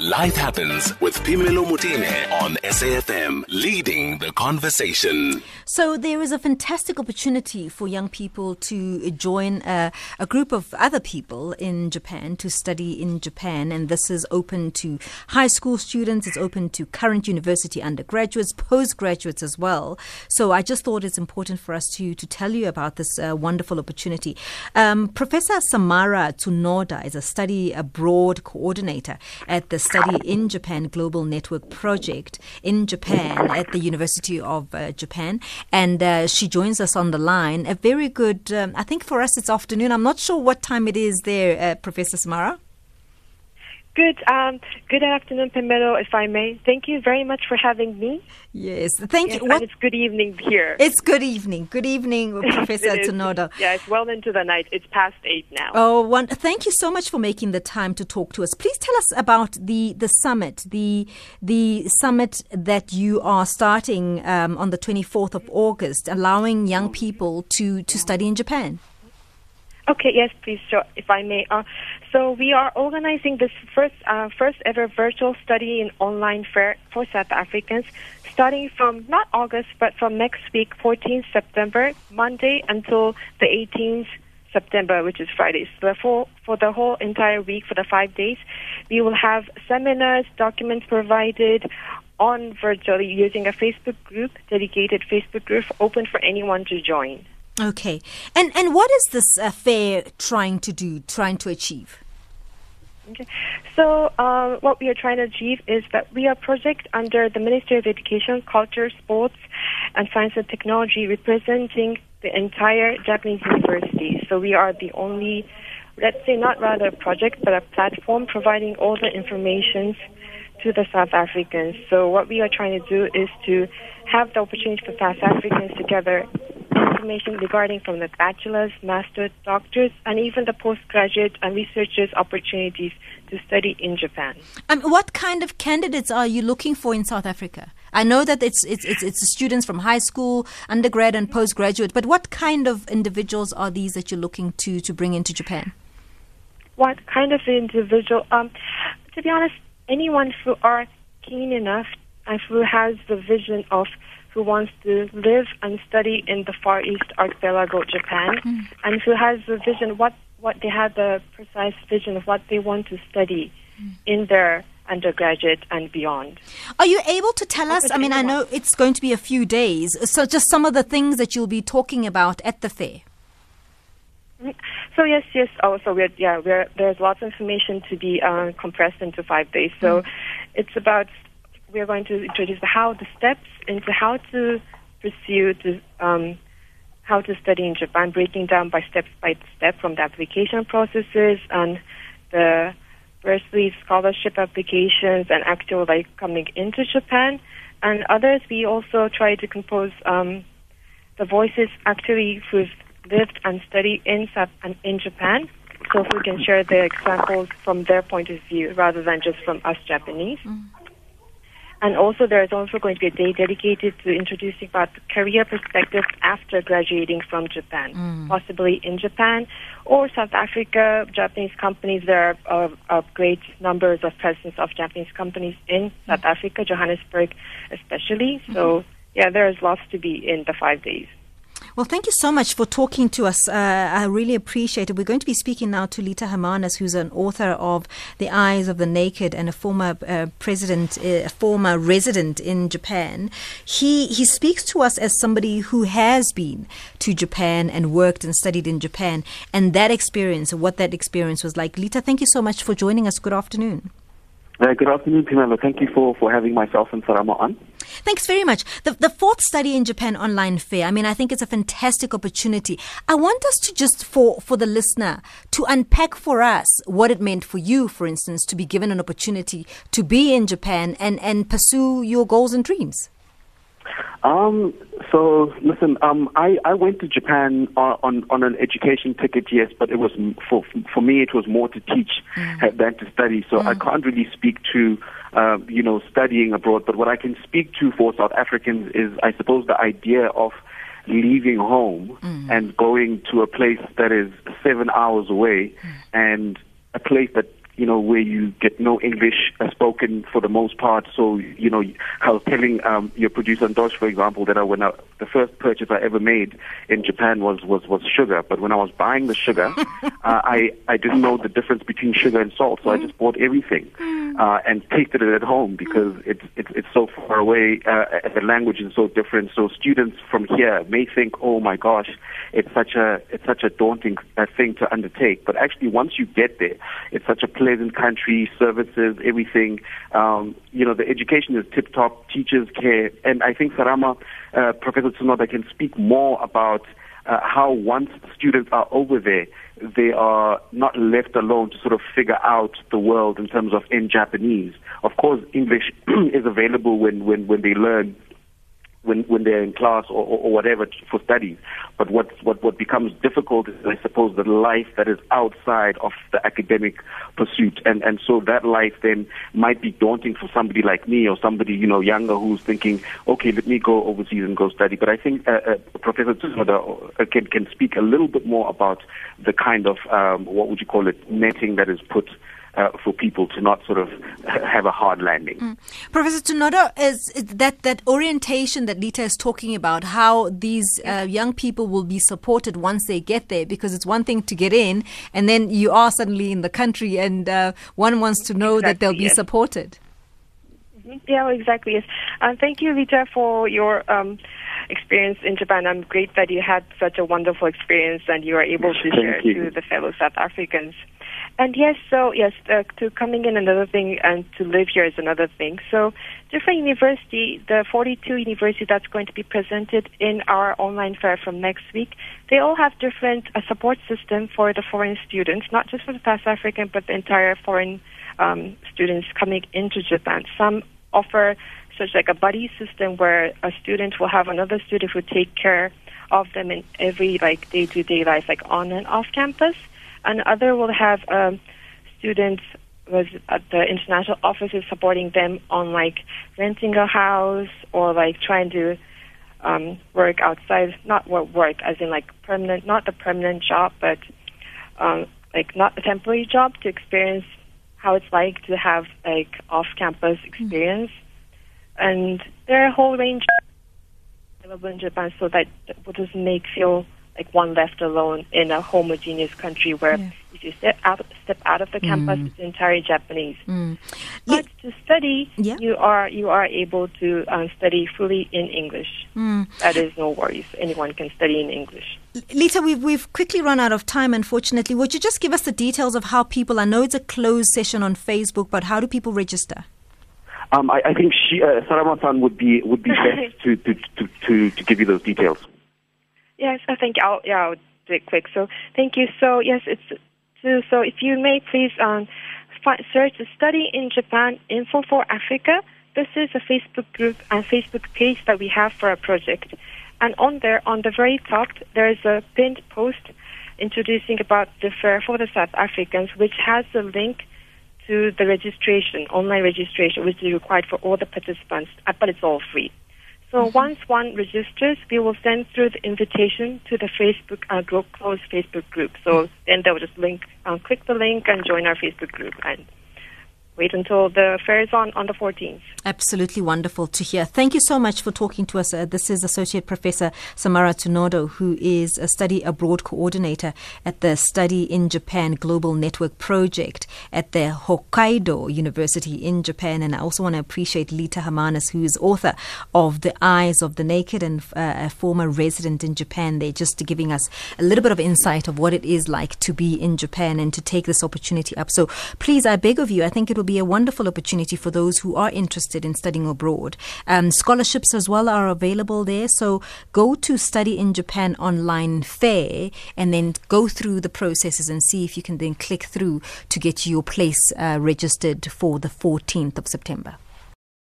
Life Happens with Pimelo Mutine on SAFM, leading the conversation. So there is a fantastic opportunity for young people to join a group of other people in Japan to study in Japan. And this is open to high school students. It's open to current university undergraduates, postgraduates as well. So I just thought it's important for us to tell you about this wonderful opportunity. Professor Sarama Tsunoda is a study abroad coordinator at the Study in Japan Global Network Project in Japan at the University of Japan. And she joins us on the line. A very good, I think for us it's afternoon. I'm not sure what time it is there, Professor Sarama. Good afternoon, Pimelo, if I may. Thank you very much for having me. Yes, thank you. It's good evening here. It's good evening. Good evening, Professor Tsunoda. Yeah, it's well into the night. It's past 8 now. Oh, thank you so much for making the time to talk to us. Please tell us about the summit that you are starting on the 24th of August, allowing young people to study in Japan. Okay, yes, please, sure, if I may. So we are organizing this first ever virtual study in online fair for South Africans, starting from not August, but from next week, 14th September, Monday until the 18th September, which is Friday. So for the whole entire week, for the 5 days, we will have seminars, documents provided on virtually using a Facebook group, dedicated Facebook group, open for anyone to join. Okay. And what is this fair trying to achieve? Okay. So what we are trying to achieve is that we are a project under the Ministry of Education, Culture, Sports and Science and Technology, representing the entire Japanese university. So we are the only, let's say not rather a project, but a platform providing all the information to the South Africans. So what we are trying to do is to have the opportunity for South Africans to gather information regarding from the bachelor's, master's, doctors, and even the postgraduate and researchers' opportunities to study in Japan. What kind of candidates are you looking for in South Africa? I know that it's students from high school, undergrad, and postgraduate, but what kind of individuals are these that you're looking to bring into Japan? What kind of individual? To be honest, anyone who are keen enough and who has the vision of who wants to live and study in the Far East Archipelago, Japan, and who has the vision, what they have the precise vision of what they want to study in their undergraduate and beyond. Are you able to tell us, I know it's going to be a few days, so just some of the things that you'll be talking about at the fair? So yes. Also, there's lots of information to be compressed into 5 days. So it's about, we are going to introduce the steps into how to pursue how to study in Japan, breaking down by step from the application processes and the bursary scholarship applications and actual like coming into Japan and others. We also try to compose the voices actually who've lived and studied in Japan. So if we can share their examples from their point of view rather than just from us Japanese. And also, there is also going to be a day dedicated to introducing about career perspectives after graduating from Japan, possibly in Japan or South Africa. Japanese companies, there are great numbers of presence of Japanese companies in South Africa, Johannesburg especially. So, there is lots to be in the 5 days. Well, thank you so much for talking to us. I really appreciate it. We're going to be speaking now to Litha Hermanus, who's an author of The Eyes of the Naked and a former former resident in Japan. He speaks to us as somebody who has been to Japan and worked and studied in Japan, and what that experience was like. Litha, thank you so much for joining us. Good afternoon. Good afternoon, Pimelo. Thank you for having myself and Sarama on. Thanks very much. The fourth Study in Japan online fair, I think it's a fantastic opportunity. I want us to just, for the listener, to unpack for us what it meant for you, for instance, to be given an opportunity to be in Japan and pursue your goals and dreams. So, listen, I went to Japan on an education ticket, yes, but it was for me it was more to teach than to study. So I can't really speak to, studying abroad. But what I can speak to for South Africans is, I suppose, the idea of leaving home and going to a place that is 7 hours away and a place that where you get no English spoken for the most part. So, I was telling your producer, Ndosh, for example, that the first purchase I ever made in Japan was sugar. But when I was buying the sugar, I didn't know the difference between sugar and salt, so I just bought everything and tasted it at home because it's so far away and the language is so different. So students from here may think, oh my gosh, it's such a daunting thing to undertake. But actually, once you get there, it's such a pleasant country, services, everything. The education is tip-top, teachers care. And I think Professor Tsunoda can speak more about how once students are over there, they are not left alone to sort of figure out the world in terms of in Japanese. Of course, English is available when they learn, when they're in class or whatever for studies. But what becomes difficult is, I suppose, the life that is outside of the academic pursuit. And so that life then might be daunting for somebody like me or somebody, younger who's thinking, okay, let me go overseas and go study. But I think Professor Tsunoda can speak a little bit more about the kind of, netting that is put for people to not sort of have a hard landing. Professor Tsunoda, is that orientation that Litha is talking about, how these young people will be supported once they get there, because it's one thing to get in and then you are suddenly in the country and one wants to know that they'll be supported. Yeah, exactly. Yes. Thank you, Litha, for your experience in Japan. I'm great that you had such a wonderful experience and you are able to share it to the fellow South Africans. And to coming in another thing, and to live here is another thing. So different university, the 42 university that's going to be presented in our online fair from next week, they all have different support system for the foreign students, not just for the South African, but the entire foreign students coming into Japan. Some offer such like a buddy system where a student will have another student who take care of them in every day-to-day life, like on and off campus. And other will have students was at the international offices supporting them on renting a house or trying to work outside, not work as in permanent, not the permanent job, but not a temporary job, to experience how it's like to have off-campus experience. And there are a whole range available in Japan so that it doesn't feel one left alone in a homogeneous country where if you step out of the campus, it's entirely Japanese. But to study, you are able to study fully in English. That is no worries. Anyone can study in English. Litha, we've quickly run out of time, unfortunately. Would you just give us the details of how people, I know it's a closed session on Facebook, but how do people register? I think Sarama-san would be best to give you those details. Yes, I think I'll do it quick. So thank you. So yes, so if you may please search Study in Japan Info for Africa. This is a Facebook group and Facebook page that we have for our project. And on there, on the very top, there is a pinned post introducing about the fair for the South Africans, which has a link to the registration, online registration, which is required for all the participants, but it's all free. So once one registers, we will send through the invitation to the Facebook closed Facebook group. So then they'll just click the link and join our Facebook group and wait until the fair is on the 14th. Absolutely wonderful to hear. Thank you so much for talking to us. This is Associate Professor Sarama Tsunoda, who is a study abroad coordinator at the Study in Japan Global Network Project at the Hokkaido University in Japan. And I also want to appreciate Litha Hermanus, who is author of The Eyes of the Naked and a former resident in Japan. They're just giving us a little bit of insight of what it is like to be in Japan and to take this opportunity up. So please, I beg of you, I think it will be a wonderful opportunity for those who are interested in studying abroad. Scholarships as well are available there. So go to Study in Japan Online Fair and then go through the processes and see if you can then click through to get your place registered for the 14th of September.